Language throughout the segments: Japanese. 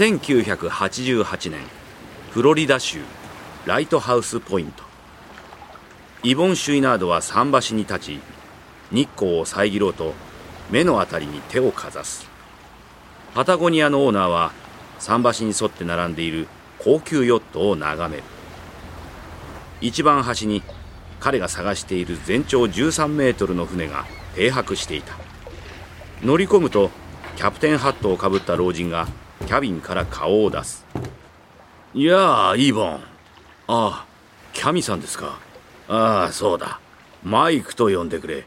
1988年フロリダ州ライトハウスポイント。イボン・シュイナードは桟橋に立ち、日光を遮ろうと目のあたりに手をかざす。パタゴニアのオーナーは桟橋に沿って並んでいる高級ヨットを眺める。一番端に彼が探している全長13メートルの船が停泊していた。乗り込むとキャプテンハットをかぶった老人がキャビンから顔を出す。やあ、イーボン。ああ、キャミさんですか。ああ、そうだ。マイクと呼んでくれ。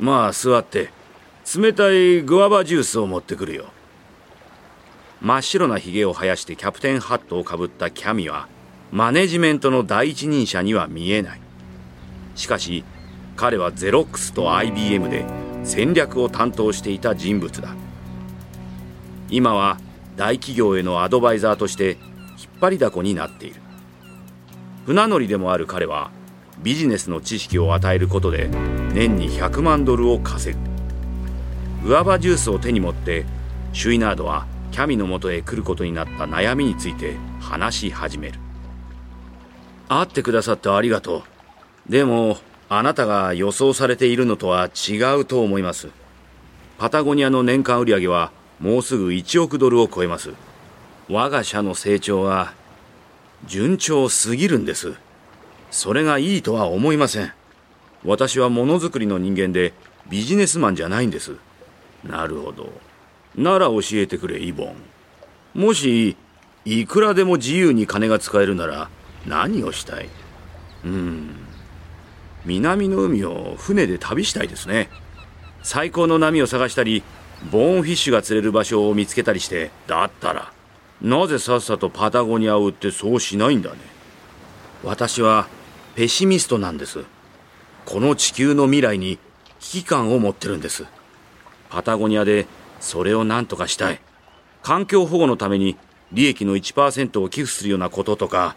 まあ、座って。冷たいグアバジュースを持ってくるよ。真っ白なひげを生やしてキャプテンハットをかぶったキャミはマネジメントの第一人者には見えない。しかし彼はゼロックスと IBM で戦略を担当していた人物だ。今は大企業へのアドバイザーとして引っ張りだこになっている。船乗りでもある彼はビジネスの知識を与えることで年に100万ドルを稼ぐ。グアバジュースを手に持ってシュイナードはキャミの元へ来ることになった悩みについて話し始める。会ってくださってありがとう。でもあなたが予想されているのとは違うと思います。パタゴニアの年間売上はもうすぐ1億ドルを超えます。我が社の成長は順調すぎるんです。それがいいとは思いません。私はものづくりの人間でビジネスマンじゃないんです。なるほど。なら教えてくれ、イボン。もし、いくらでも自由に金が使えるなら、何をしたい？南の海を船で旅したいですね。最高の波を探したり、ボーンフィッシュが釣れる場所を見つけたりして、だったら、なぜさっさとパタゴニアを売ってそうしないんだね。私は、ペシミストなんです。この地球の未来に危機感を持ってるんです。パタゴニアでそれを何とかしたい。環境保護のために利益の 1% を寄付するようなこととか。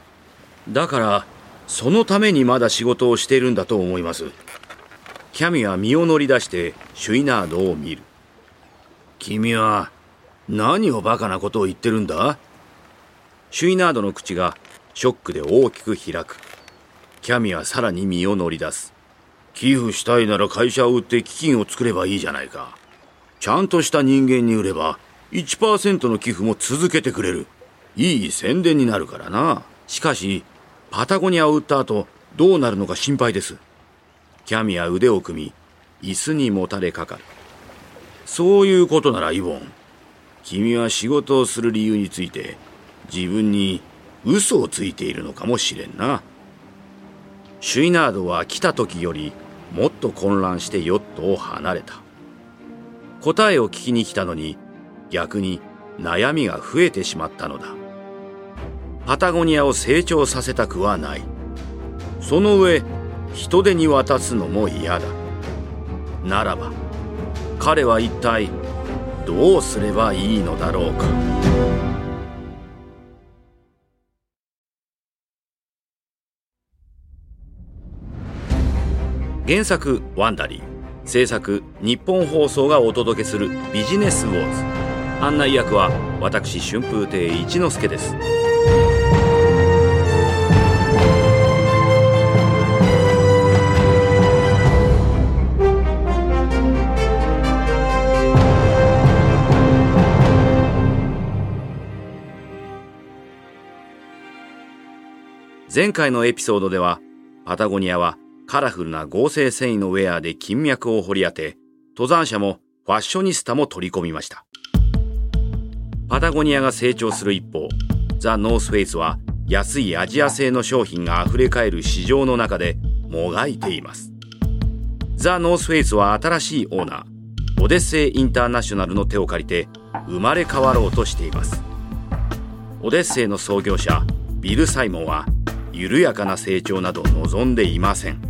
だからそのためにまだ仕事をしているんだと思います。キャミは身を乗り出してシュイナードを見る。君は何をバカなことを言ってるんだ？シュイナードの口がショックで大きく開く。キャミはさらに身を乗り出す。寄付したいなら会社を売って基金を作ればいいじゃないか。ちゃんとした人間に売れば 1% の寄付も続けてくれる。いい宣伝になるからな。しかしパタゴニアを売った後どうなるのか心配です。キャミは腕を組み椅子にもたれかかる。そういうことならイボン、君は仕事をする理由について自分に嘘をついているのかもしれんな。シュイナードは来た時よりもっと混乱してヨットを離れた。答えを聞きに来たのに逆に悩みが増えてしまったのだ。パタゴニアを成長させたくはない。その上人手に渡すのも嫌だ。ならば彼は一体どうすればいいのだろうか。原作ワンダリー、制作日本放送がお届けするビジネスウォーズ。案内役は私春風亭一之輔です。前回のエピソードではパタゴニアはカラフルな合成繊維のウェアで金脈を掘り当て、登山者もファッショニスタも取り込みました。パタゴニアが成長する一方、ザ・ノースフェイスは安いアジア製の商品が溢れかえる市場の中でもがいています。ザ・ノースフェイスは新しいオーナー、オデッセイ・インターナショナルの手を借りて生まれ変わろうとしています。オデッセイの創業者、ビル・サイモンは緩やかな成長など望んでいません。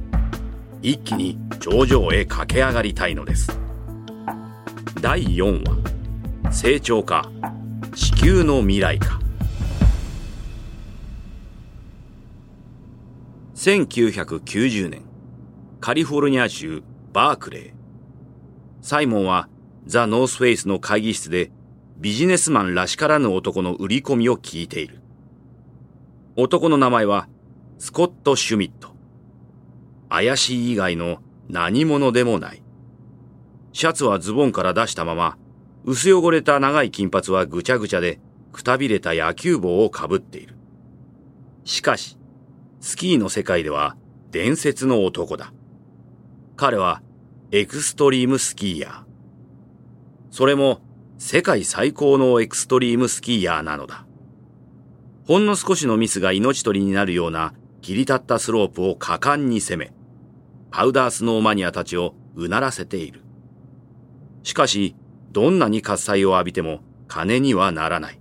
一気に頂上へ駆け上がりたいのです。第4話、成長か地球の未来か。1990年カリフォルニア州バークレー。サイモンはザ・ノースフェイスの会議室でビジネスマンらしからぬ男の売り込みを聞いている。男の名前はスコット・シュミット。怪しい以外の何者でもない。シャツはズボンから出したまま、薄汚れた長い金髪はぐちゃぐちゃで、くたびれた野球帽をかぶっている。しかし、スキーの世界では伝説の男だ。彼はエクストリームスキーヤー。それも世界最高のエクストリームスキーヤーなのだ。ほんの少しのミスが命取りになるような切り立ったスロープを果敢に攻め、パウダースノーマニアたちをうならせている。しかし、どんなに喝采を浴びても金にはならない。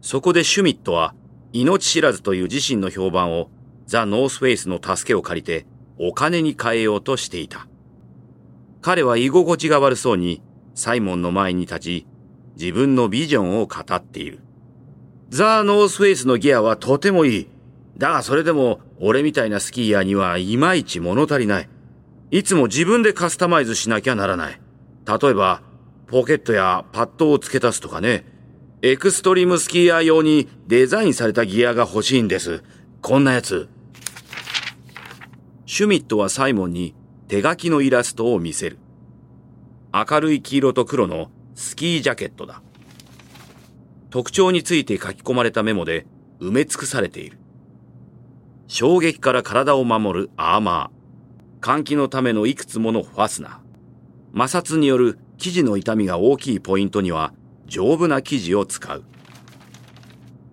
そこでシュミットは命知らずという自身の評判をザ・ノースフェイスの助けを借りてお金に変えようとしていた。彼は居心地が悪そうにサイモンの前に立ち、自分のビジョンを語っている。ザ・ノースフェイスのギアはとてもいい。だがそれでも俺みたいなスキーヤーにはいまいち物足りない。いつも自分でカスタマイズしなきゃならない。例えばポケットやパッドを付け足すとかね。エクストリームスキーヤー用にデザインされたギアが欲しいんです。こんなやつ。シュミットはサイモンに手書きのイラストを見せる。明るい黄色と黒のスキージャケットだ。特徴について書き込まれたメモで埋め尽くされている。衝撃から体を守るアーマー。換気のためのいくつものファスナー。摩擦による生地の傷みが大きいポイントには丈夫な生地を使う。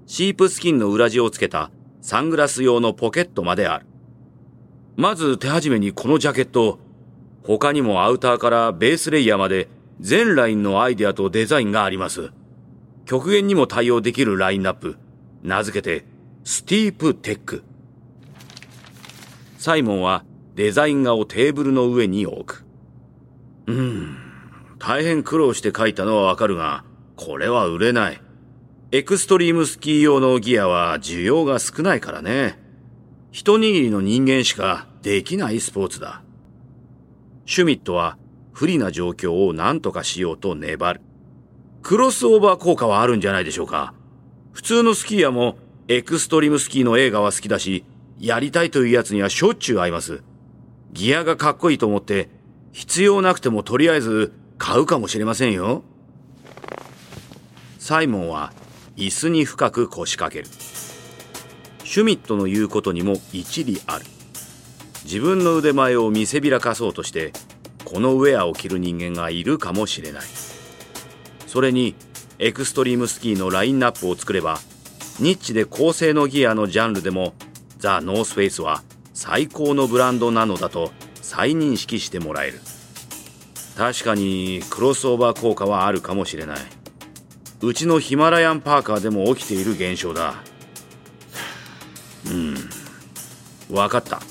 シープスキンの裏地をつけたサングラス用のポケットまである。まず手始めにこのジャケット、他にもアウターからベースレイヤーまで全ラインのアイデアとデザインがあります。極限にも対応できるラインナップ。名付けてスティープテック。サイモンはデザイン画をテーブルの上に置く。大変苦労して書いたのはわかるが、これは売れない。エクストリームスキー用のギアは需要が少ないからね。一握りの人間しかできないスポーツだ。シュミットは不利な状況を何とかしようと粘る。クロスオーバー効果はあるんじゃないでしょうか。普通のスキーヤーもエクストリームスキーの映画は好きだし、やりたいというやつにはしょっちゅう合います。ギアがかっこいいと思って、必要なくてもとりあえず買うかもしれませんよ。サイモンは椅子に深く腰掛ける。シュミットの言うことにも一理ある。自分の腕前を見せびらかそうとして、このウェアを着る人間がいるかもしれない。それに、エクストリームスキーのラインナップを作れば、ニッチで高性能ギアのジャンルでも、ザ・ノースフェイスは最高のブランドなのだと再認識してもらえる。確かにクロスオーバー効果はあるかもしれない。うちのヒマラヤンパーカーでも起きている現象だ。わかった。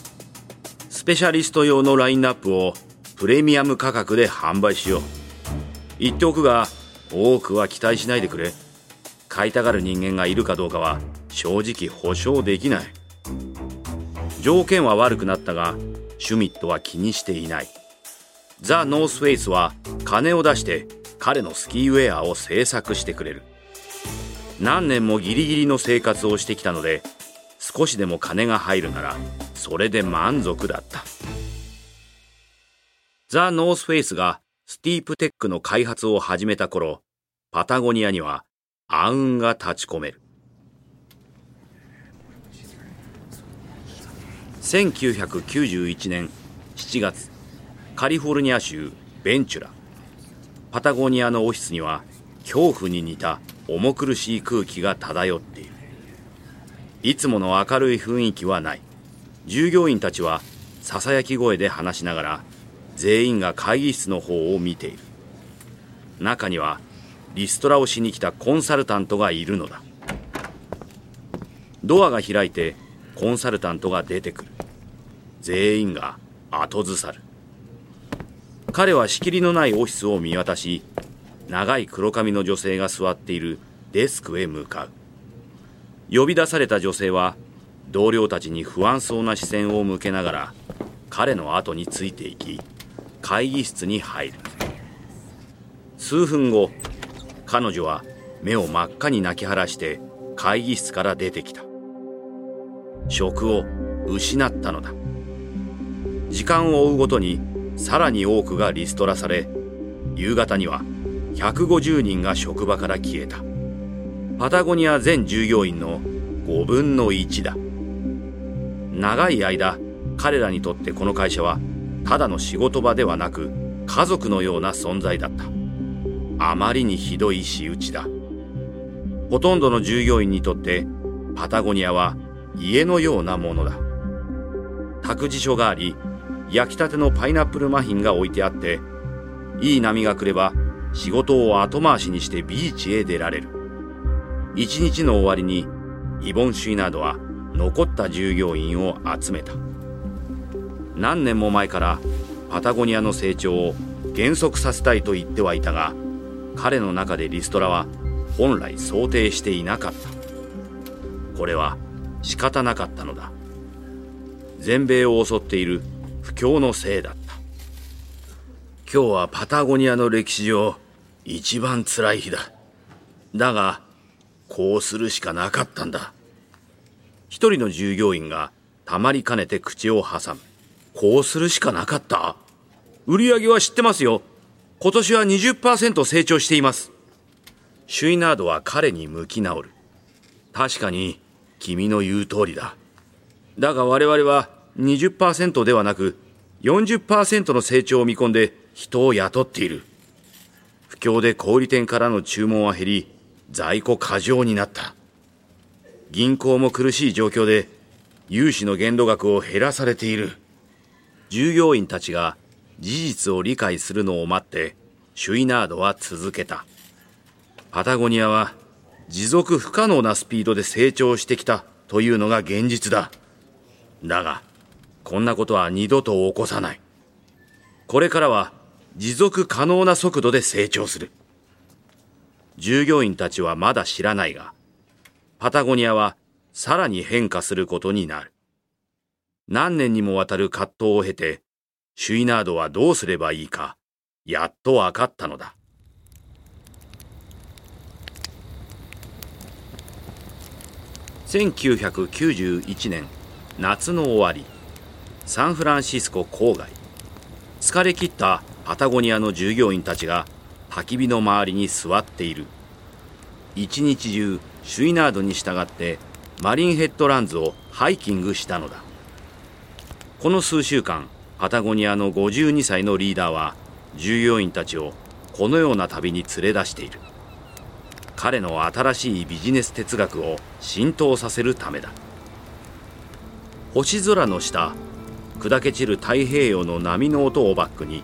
スペシャリスト用のラインナップをプレミアム価格で販売しよう。言っておくが、多くは期待しないでくれ。買いたがる人間がいるかどうかは正直保証できない。条件は悪くなったが、シュミットは気にしていない。ザ・ノースフェイスは金を出して彼のスキーウェアを制作してくれる。何年もギリギリの生活をしてきたので、少しでも金が入るならそれで満足だった。ザ・ノースフェイスがスティープテックの開発を始めた頃、パタゴニアには暗雲が立ち込める。1991年7月、カリフォルニア州ベンチュラ。パタゴニアのオフィスには恐怖に似た重苦しい空気が漂っている。いつもの明るい雰囲気はない。従業員たちはささやき声で話しながら、全員が会議室の方を見ている。中にはリストラをしに来たコンサルタントがいるのだ。ドアが開いてコンサルタントが出てくる。全員が後ずさる。彼は仕切りのないオフィスを見渡し、長い黒髪の女性が座っているデスクへ向かう。呼び出された女性は、同僚たちに不安そうな視線を向けながら、彼の後についていき、会議室に入る。数分後、彼女は目を真っ赤に泣き晴らして会議室から出てきた。職を失ったのだ。時間を追うごとにさらに多くがリストラされ、夕方には150人が職場から消えた。パタゴニア全従業員の5分の1だ。長い間、彼らにとってこの会社はただの仕事場ではなく、家族のような存在だった。あまりにひどい仕打ちだ。ほとんどの従業員にとってパタゴニアは家のようなものだ。託児所があり、焼きたてのパイナップルマフィンが置いてあって、いい波が来れば仕事を後回しにしてビーチへ出られる。一日の終わりにイボン・シュイナードは残った従業員を集めた。何年も前からパタゴニアの成長を減速させたいと言ってはいたが、彼の中でリストラは本来想定していなかった。これは仕方なかったのだ。全米を襲っている不況のせいだった。今日はパタゴニアの歴史上一番つらい日だ。だがこうするしかなかったんだ。一人の従業員がたまりかねて口を挟む。こうするしかなかった。売り上げは知ってますよ。今年は 20% 成長しています。シュイナードは彼に向き直る。確かに君の言う通りだ。だが我々は 20% ではなく 40% の成長を見込んで人を雇っている。不況で小売店からの注文は減り、在庫過剰になった。銀行も苦しい状況で融資の限度額を減らされている。従業員たちが事実を理解するのを待ってシュイナードは続けた。パタゴニアは持続不可能なスピードで成長してきたというのが現実だ。だがこんなことは二度と起こさない。これからは持続可能な速度で成長する。従業員たちはまだ知らないが、パタゴニアはさらに変化することになる。何年にもわたる葛藤を経て、シュイナードはどうすればいいか、やっと分かったのだ。1991年夏の終わり、サンフランシスコ郊外。疲れ切ったパタゴニアの従業員たちが焚き火の周りに座っている。一日中、シュイナードに従ってマリンヘッドランズをハイキングしたのだ。この数週間、パタゴニアの52歳のリーダーは従業員たちをこのような旅に連れ出している。彼の新しいビジネス哲学を浸透させるためだ。星空の下、砕け散る太平洋の波の音をバックに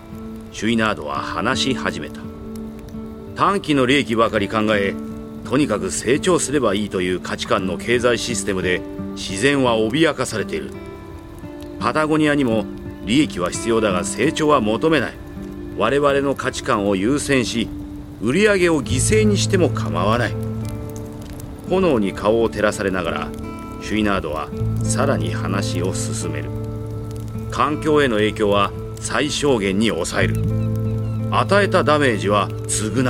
シュイナードは話し始めた。短期の利益ばかり考え、とにかく成長すればいいという価値観の経済システムで自然は脅かされている。パタゴニアにも利益は必要だが成長は求めない。我々の価値観を優先し、売り上げを犠牲にしても構わない。炎に顔を照らされながら、シュイナードはさらに話を進める。環境への影響は最小限に抑える。与えたダメージは償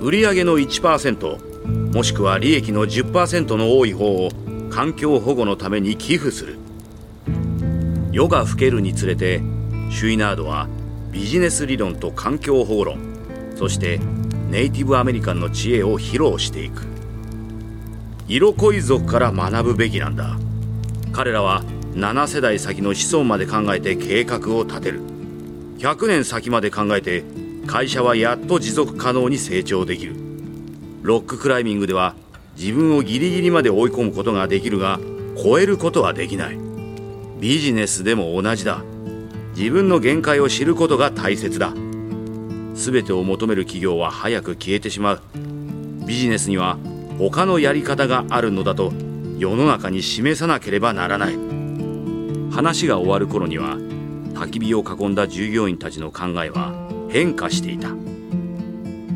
う。売り上げの 1% もしくは利益の 10% の多い方を環境保護のために寄付する。夜が更けるにつれて、シュイナードはビジネス理論と環境保護論、そしてネイティブアメリカンの知恵を披露していく。イロコイ族から学ぶべきなんだ。彼らは7世代先の子孫まで考えて計画を立てる。100年先まで考えて、会社はやっと持続可能に成長できる。ロッククライミングでは自分をギリギリまで追い込むことができるが、超えることはできない。ビジネスでも同じだ。自分の限界を知ることが大切だ。全てを求める企業は早く消えてしまう。ビジネスには他のやり方があるのだと世の中に示さなければならない。話が終わる頃には、焚き火を囲んだ従業員たちの考えは変化していた。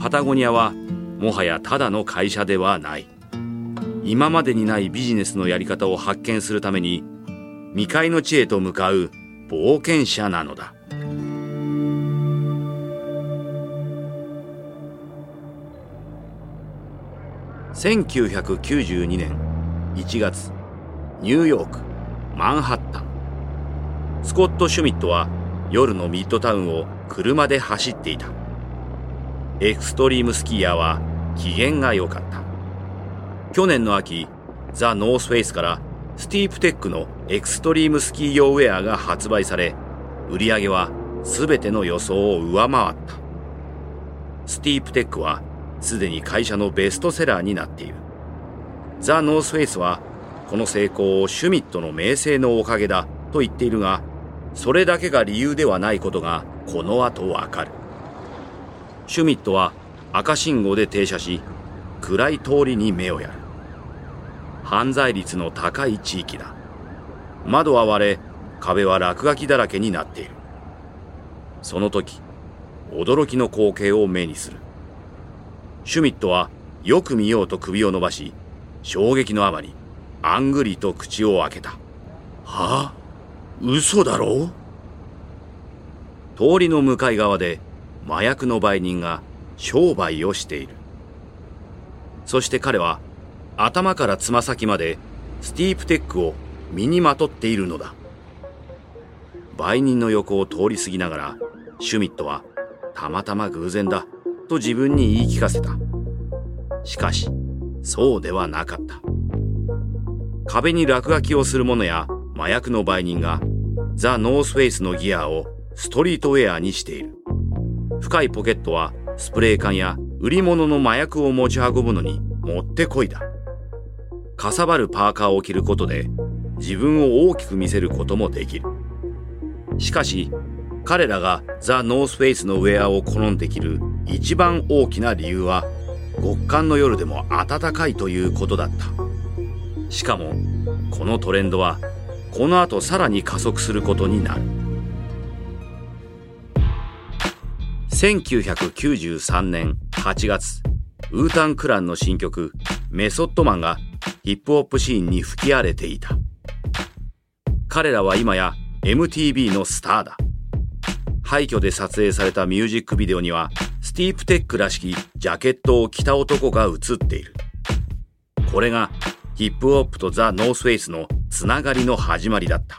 パタゴニアはもはやただの会社ではない。今までにないビジネスのやり方を発見するために、未開の地へと向かう冒険者なのだ。1992年1月ニューヨークマンハッタン、スコット・シュミットは夜のミッドタウンを車で走っていた。エクストリームスキーヤーは機嫌が良かった。去年の秋、ザ・ノースフェイスからスティープテックのエクストリームスキー用ウェアが発売され、売り上げは全ての予想を上回った。スティープテックはすでに会社のベストセラーになっている。ザ・ノースフェイスはこの成功をシュミットの名声のおかげだと言っているが、それだけが理由ではないことがこの後わかる。シュミットは赤信号で停車し、暗い通りに目をやる。犯罪率の高い地域だ。窓は割れ、壁は落書きだらけになっている。その時、驚きの光景を目にする。シュミットはよく見ようと首を伸ばし、衝撃のあまりあんぐりと口を開けた。はあ、嘘だろう。通りの向かい側で麻薬の売人が商売をしている。そして彼は頭からつま先までスティープテックを身にまとっているのだ。売人の横を通り過ぎながら、シュミットはたまたま偶然だと自分に言い聞かせた。しかしそうではなかった。壁に落書きをする者や麻薬の売人がザ・ノースフェイスのギアをストリートウェアにしている。深いポケットはスプレー缶や売り物の麻薬を持ち運ぶのにもってこいだ。かさばるパーカーを着ることで自分を大きく見せることもできる。しかし彼らがザ・ノースフェイスのウェアを好んで着る一番大きな理由は、極寒の夜でも暖かいということだった。しかもこのトレンドはこの後さらに加速することになる。1993年8月、ウータン・クランの新曲「メソッドマン」がヒップホップシーンに吹き荒れていた。彼らは今や MTV のスターだ。廃墟で撮影されたミュージックビデオにはスティープテックらしきジャケットを着た男が映っている。これがヒップホップとザ・ノースフェイスのつながりの始まりだった。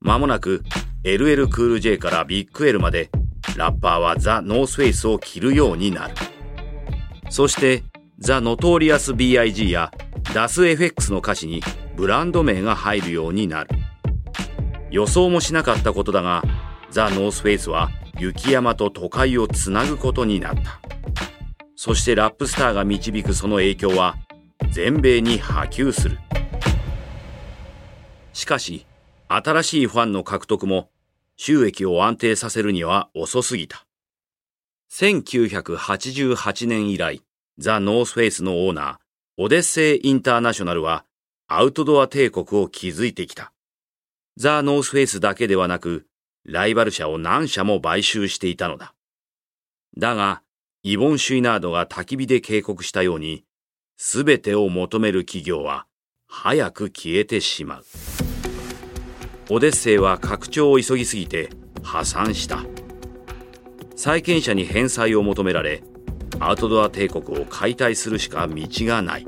まもなく LL クール J からビッグ L までラッパーはザ・ノースフェイスを着るようになる。そしてザ・ノトーリアス B.I.G やダス FX の歌詞にブランド名が入るようになる。予想もしなかったことだが、ザ・ノースフェイスは雪山と都会をつなぐことになった。そしてラップスターが導くその影響は全米に波及する。しかし新しいファンの獲得も収益を安定させるには遅すぎた。1988年以来、ザ・ノースフェイスのオーナーオデッセイ・インターナショナルはアウトドア帝国を築いてきた。ザ・ノースフェイスだけではなく、ライバル社を何社も買収していたのだ。だがイボン・シュイナードが焚き火で警告したように、すべてを求める企業は早く消えてしまう。オデッセイは拡張を急ぎすぎて破産した。債権者に返済を求められ、アウトドア帝国を解体するしか道がない。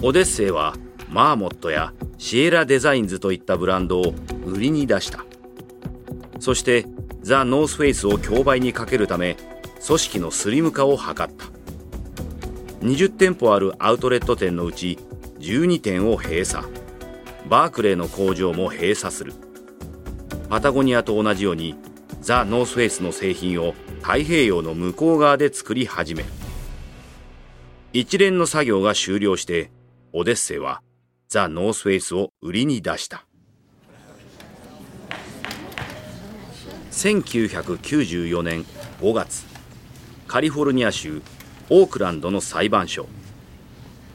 オデッセイはマーモットやシエラデザインズといったブランドを売りに出した。そしてザ・ノースフェイスを競売にかけるため、組織のスリム化を図った。20店舗あるアウトレット店のうち12店を閉鎖、バークレーの工場も閉鎖する。パタゴニアと同じようにザ・ノースフェイスの製品を太平洋の向こう側で作り始める。一連の作業が終了して、オデッセイはザ・ノースフェイスを売りに出した。1994年5月、カリフォルニア州オークランドの裁判所、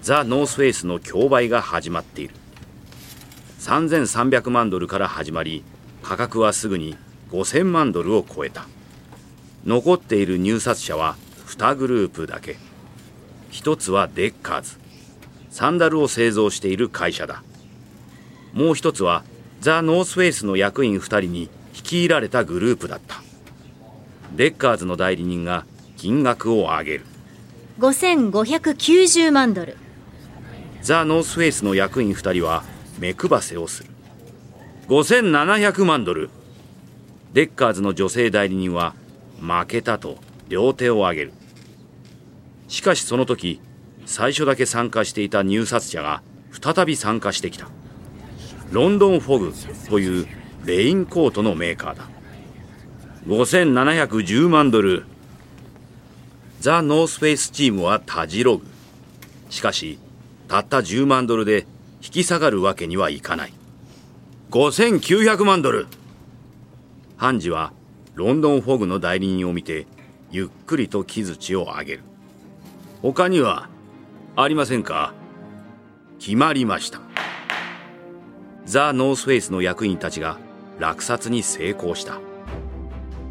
ザ・ノースフェイスの競売が始まっている。$3,300万から始まり、価格はすぐに$5,000万を超えた。残っている入札者は2グループだけ。一つはデッカーズ、サンダルを製造している会社だ。もう一つはザ・ノースフェイスの役員2人に率いられたグループだった。デッカーズの代理人が金額を上げる。5590万ドル。ザ・ノースフェイスの役員2人は目配せをする。5700万ドル。デッカーズの女性代理人は負けたと両手を挙げる。しかしその時、最初だけ参加していた入札者が再び参加してきた。ロンドンフォグというレインコートのメーカーだ。5710万ドル。ザ・ノースフェイスチームはたじろぐ。しかし、たった10万ドルで引き下がるわけにはいかない。5900万ドル。判事はロンドンフォグの代理人を見て、ゆっくりと木槌を上げる。他にはありませんか？決まりました。ザ・ノースフェイスの役員たちが落札に成功した。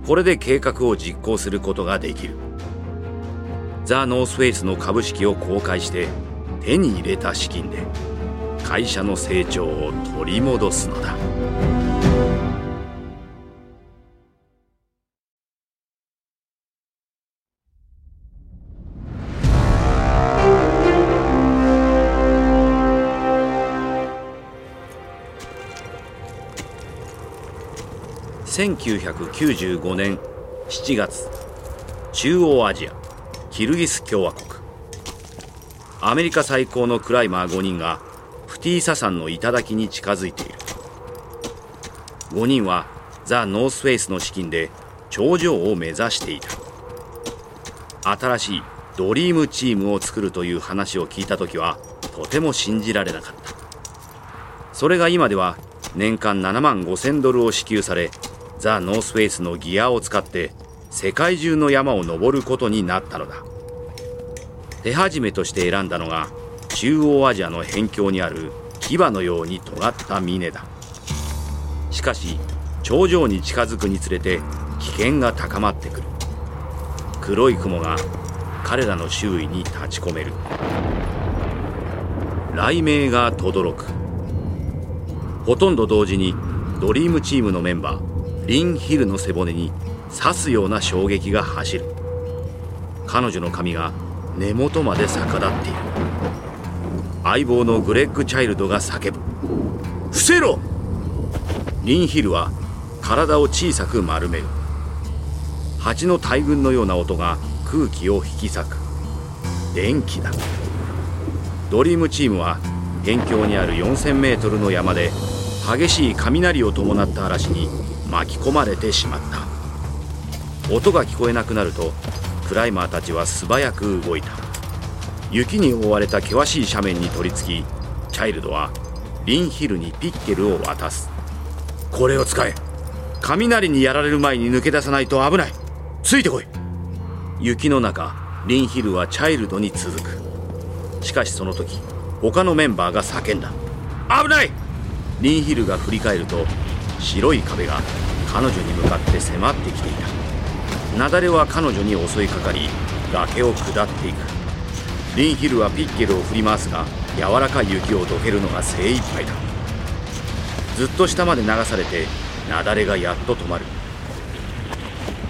これで計画を実行することができる。ザ・ノースフェイスの株式を公開して手に入れた資金で会社の成長を取り戻すのだ。1995年7月、中央アジア、キルギス共和国。アメリカ最高のクライマー5人がプティサ山の頂に近づいている。5人はザ・ノースフェイスの資金で頂上を目指していた。新しいドリームチームを作るという話を聞いたときはとても信じられなかった。それが今では年間7万5,000ドルを支給され、ザ・ノースフェイスのギアを使って世界中の山を登ることになったのだ。手始めとして選んだのが中央アジアの辺境にある牙のように尖った峰だ。しかし頂上に近づくにつれて危険が高まってくる。黒い雲が彼らの周囲に立ち込める。雷鳴が轟く。ほとんど同時にドリームチームのメンバーリン・ヒルの背骨に刺すような衝撃が走る。彼女の髪が根元まで逆立っている。相棒のグレッグ・チャイルドが叫ぶ。伏せろ！リン・ヒルは体を小さく丸める。蜂の大群のような音が空気を引き裂く。電気だ。ドリームチームは辺境にある4000メートルの山で激しい雷を伴った嵐に巻き込まれてしまった。音が聞こえなくなるとクライマーたちは素早く動いた。雪に覆われた険しい斜面に取り付き、チャイルドはリンヒルにピッケルを渡す。これを使え。雷にやられる前に抜け出さないと危ない。ついてこい。雪の中、リンヒルはチャイルドに続く。しかしその時、他のメンバーが叫んだ。危ない。リンヒルが振り返ると、白い壁が彼女に向かって迫ってきていた。雪崩は彼女に襲いかかり、崖を下っていく。リンヒルはピッケルを振り回すが、柔らかい雪をどけるのが精一杯だ。ずっと下まで流されて、雪崩がやっと止まる。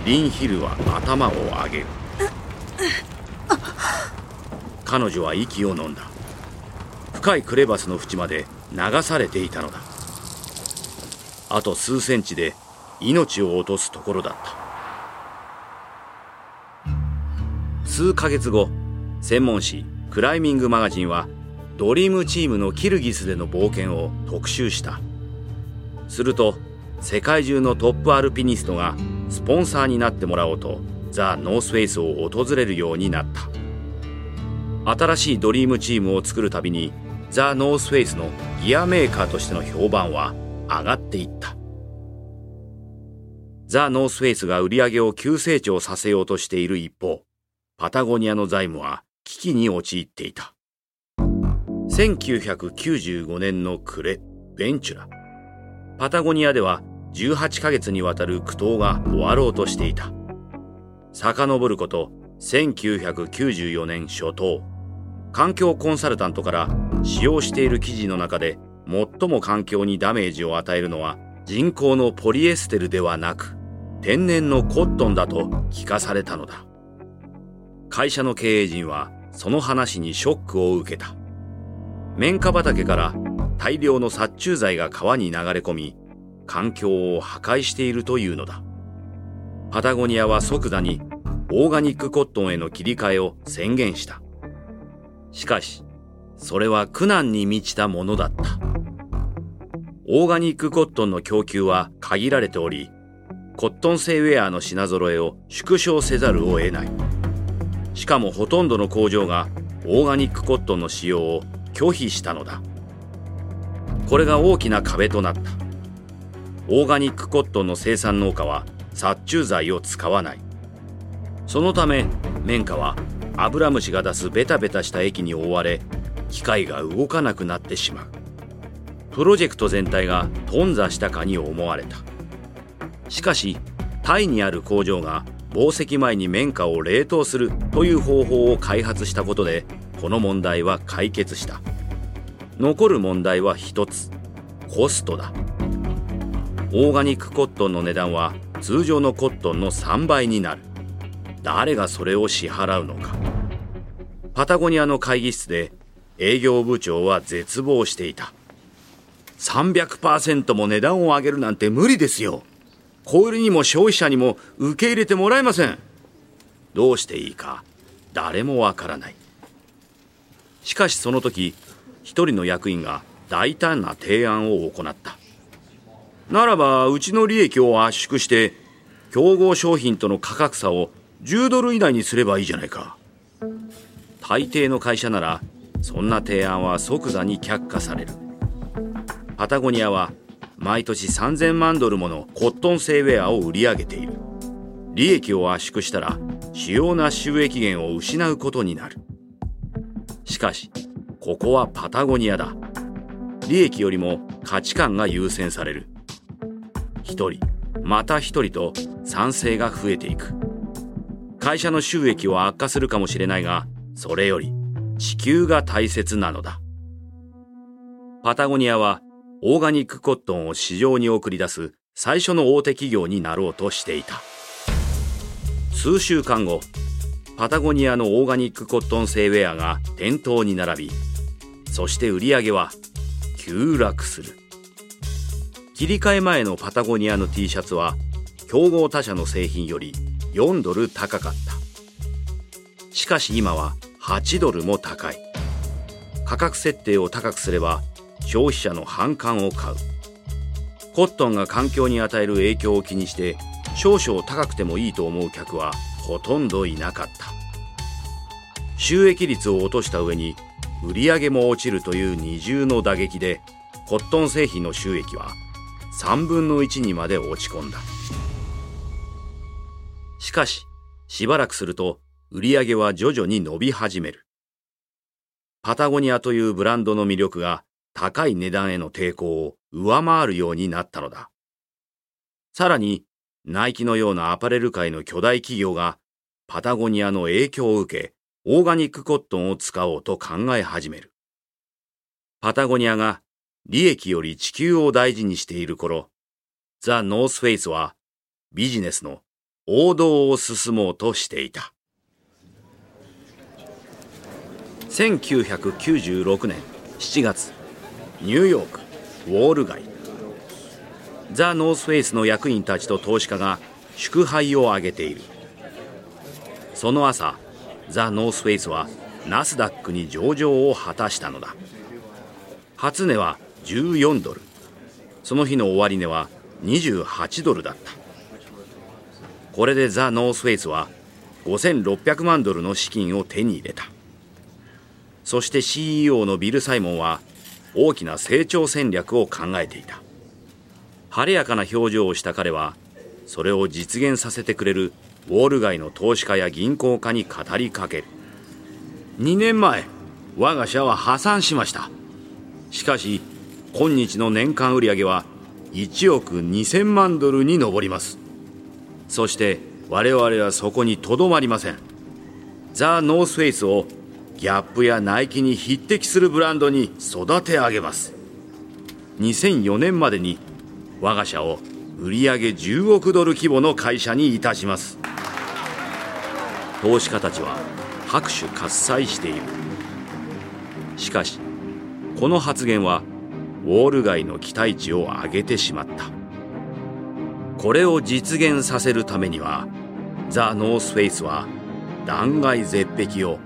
リンヒルは頭を上げる。彼女は息を飲んだ。深いクレバスの縁まで流されていたのだ。あと数センチで命を落とすところだった。数ヶ月後、専門誌クライミングマガジンはドリームチームのキルギスでの冒険を特集した。すると世界中のトップアルピニストがスポンサーになってもらおうとザ・ノースフェイスを訪れるようになった。新しいドリームチームを作るたびにザ・ノースフェイスのギアメーカーとしての評判は上がっていった。ザ・ノースフェイスが売り上げを急成長させようとしている一方、パタゴニアの財務は危機に陥っていた。1995年の暮れ、ベンチュラパタゴニアでは18ヶ月にわたる苦闘が終わろうとしていた。遡ること1994年初頭、環境コンサルタントから使用している生地の中で最も環境にダメージを与えるのは人工のポリエステルではなく天然のコットンだと聞かされたのだ。会社の経営陣はその話にショックを受けた。綿花畑から大量の殺虫剤が川に流れ込み、環境を破壊しているというのだ。パタゴニアは即座にオーガニックコットンへの切り替えを宣言した。しかし、それは苦難に満ちたものだった。オーガニックコットンの供給は限られており、コットン製ウェアの品揃えを縮小せざるを得ない。しかもほとんどの工場がオーガニックコットンの使用を拒否したのだ。これが大きな壁となった。オーガニックコットンの生産農家は殺虫剤を使わない。そのため、綿花はアブラムシが出すベタベタした液に覆われ、機械が動かなくなってしまう。プロジェクト全体が頓挫したかに思われた。しかし、タイにある工場が防石前に綿花を冷凍するという方法を開発したことで、この問題は解決した。残る問題は一つ、コストだ。オーガニックコットンの値段は通常のコットンの3倍になる。誰がそれを支払うのか。パタゴニアの会議室で営業部長は絶望していた。300% も値段を上げるなんて無理ですよ。小売りにも消費者にも受け入れてもらえません。どうしていいか誰もわからない。しかしその時、一人の役員が大胆な提案を行った。ならばうちの利益を圧縮して競合商品との価格差を$10以内にすればいいじゃないか。大抵の会社ならそんな提案は即座に却下される。パタゴニアは毎年$3000万ものコットン製ウェアを売り上げている。利益を圧縮したら主要な収益源を失うことになる。しかしここはパタゴニアだ。利益よりも価値観が優先される。一人また一人と賛成が増えていく。会社の収益は悪化するかもしれないが、それより地球が大切なのだ。パタゴニアはオーガニックコットンを市場に送り出す最初の大手企業になろうとしていた。数週間後、パタゴニアのオーガニックコットン製ウェアが店頭に並び、そして売り上げは急落する。切り替え前のパタゴニアの T シャツは競合他社の製品より$4高かった。しかし今は$8も高い。価格設定を高くすれば消費者の反感を買う。コットンが環境に与える影響を気にして少々高くてもいいと思う客はほとんどいなかった。収益率を落とした上に売り上げも落ちるという二重の打撃で、コットン製品の収益は1/3にまで落ち込んだ。しかし、しばらくすると売り上げは徐々に伸び始める。パタゴニアというブランドの魅力が高い値段への抵抗を上回るようになったのだ。さらに、ナイキのようなアパレル界の巨大企業がパタゴニアの影響を受け、オーガニックコットンを使おうと考え始める。パタゴニアが利益より地球を大事にしている頃、ザ・ノースフェイスはビジネスの王道を進もうとしていた。1996年7月、ニューヨーク、ウォール街。ザ・ノースフェイスの役員たちと投資家が祝杯を挙げている。その朝、ザ・ノースフェイスはナスダックに上場を果たしたのだ。初値は$14。その日の終値は$28だった。これでザ・ノースフェイスは$5600万の資金を手に入れた。そして CEO のビル・サイモンは大きな成長戦略を考えていた。晴れやかな表情をした彼は、それを実現させてくれるウォール街の投資家や銀行家に語りかける。2年前、我が社は破産しました。しかし、今日の年間売上は$12000万に上ります。そして我々はそこにとどまりません。ザ・ノースフェイスをギャップやナイキに匹敵するブランドに育て上げます。2004年までに我が社を売上$10億規模の会社にいたします。投資家たちは拍手喝采している。しかしこの発言はウォール街の期待値を上げてしまった。これを実現させるためにはザ・ノースフェイスは断崖絶壁を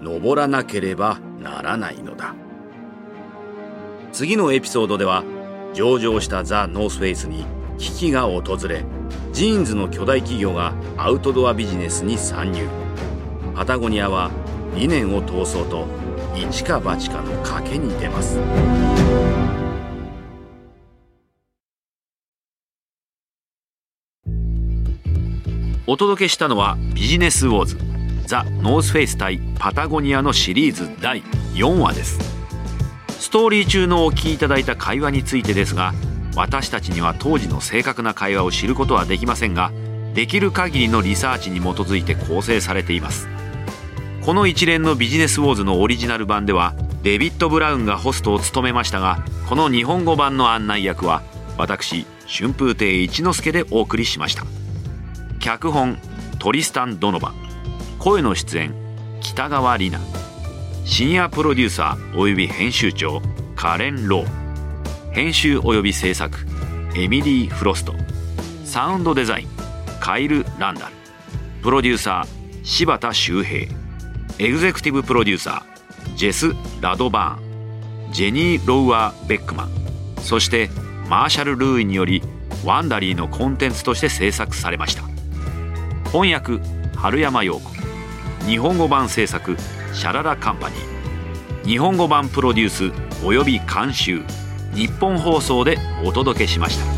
登らなければならないのだ。次のエピソードでは上場したザ・ノースフェイスに危機が訪れ、ジーンズの巨大企業がアウトドアビジネスに参入。パタゴニアは理念を闘争と一か八かの賭けに出ます。お届けしたのはビジネスウォーズザ・ノースフェイス対パタゴニアのシリーズ第4話です。ストーリー中のお聞きいただいた会話についてですが、私たちには当時の正確な会話を知ることはできませんが、できる限りのリサーチに基づいて構成されています。この一連のビジネスウォーズのオリジナル版ではデビッド・ブラウンがホストを務めましたが、この日本語版の案内役は私春風亭一之輔でお送りしました。脚本トリスタン・ドノバ、声の出演北川里奈、深夜プロデューサーおよび編集長カレン・ロー、編集および制作エミリー・フロスト、サウンドデザインカイル・ランダル、プロデューサー柴田修平、エグゼクティブプロデューサージェス・ラドバーン、ジェニー・ロウアー・ベックマン、そしてマーシャル・ルーイによりワンダリーのコンテンツとして制作されました。翻訳春山陽子、日本語版制作シャララカンパニー、日本語版プロデュースおよび監修、日本放送でお届けしました。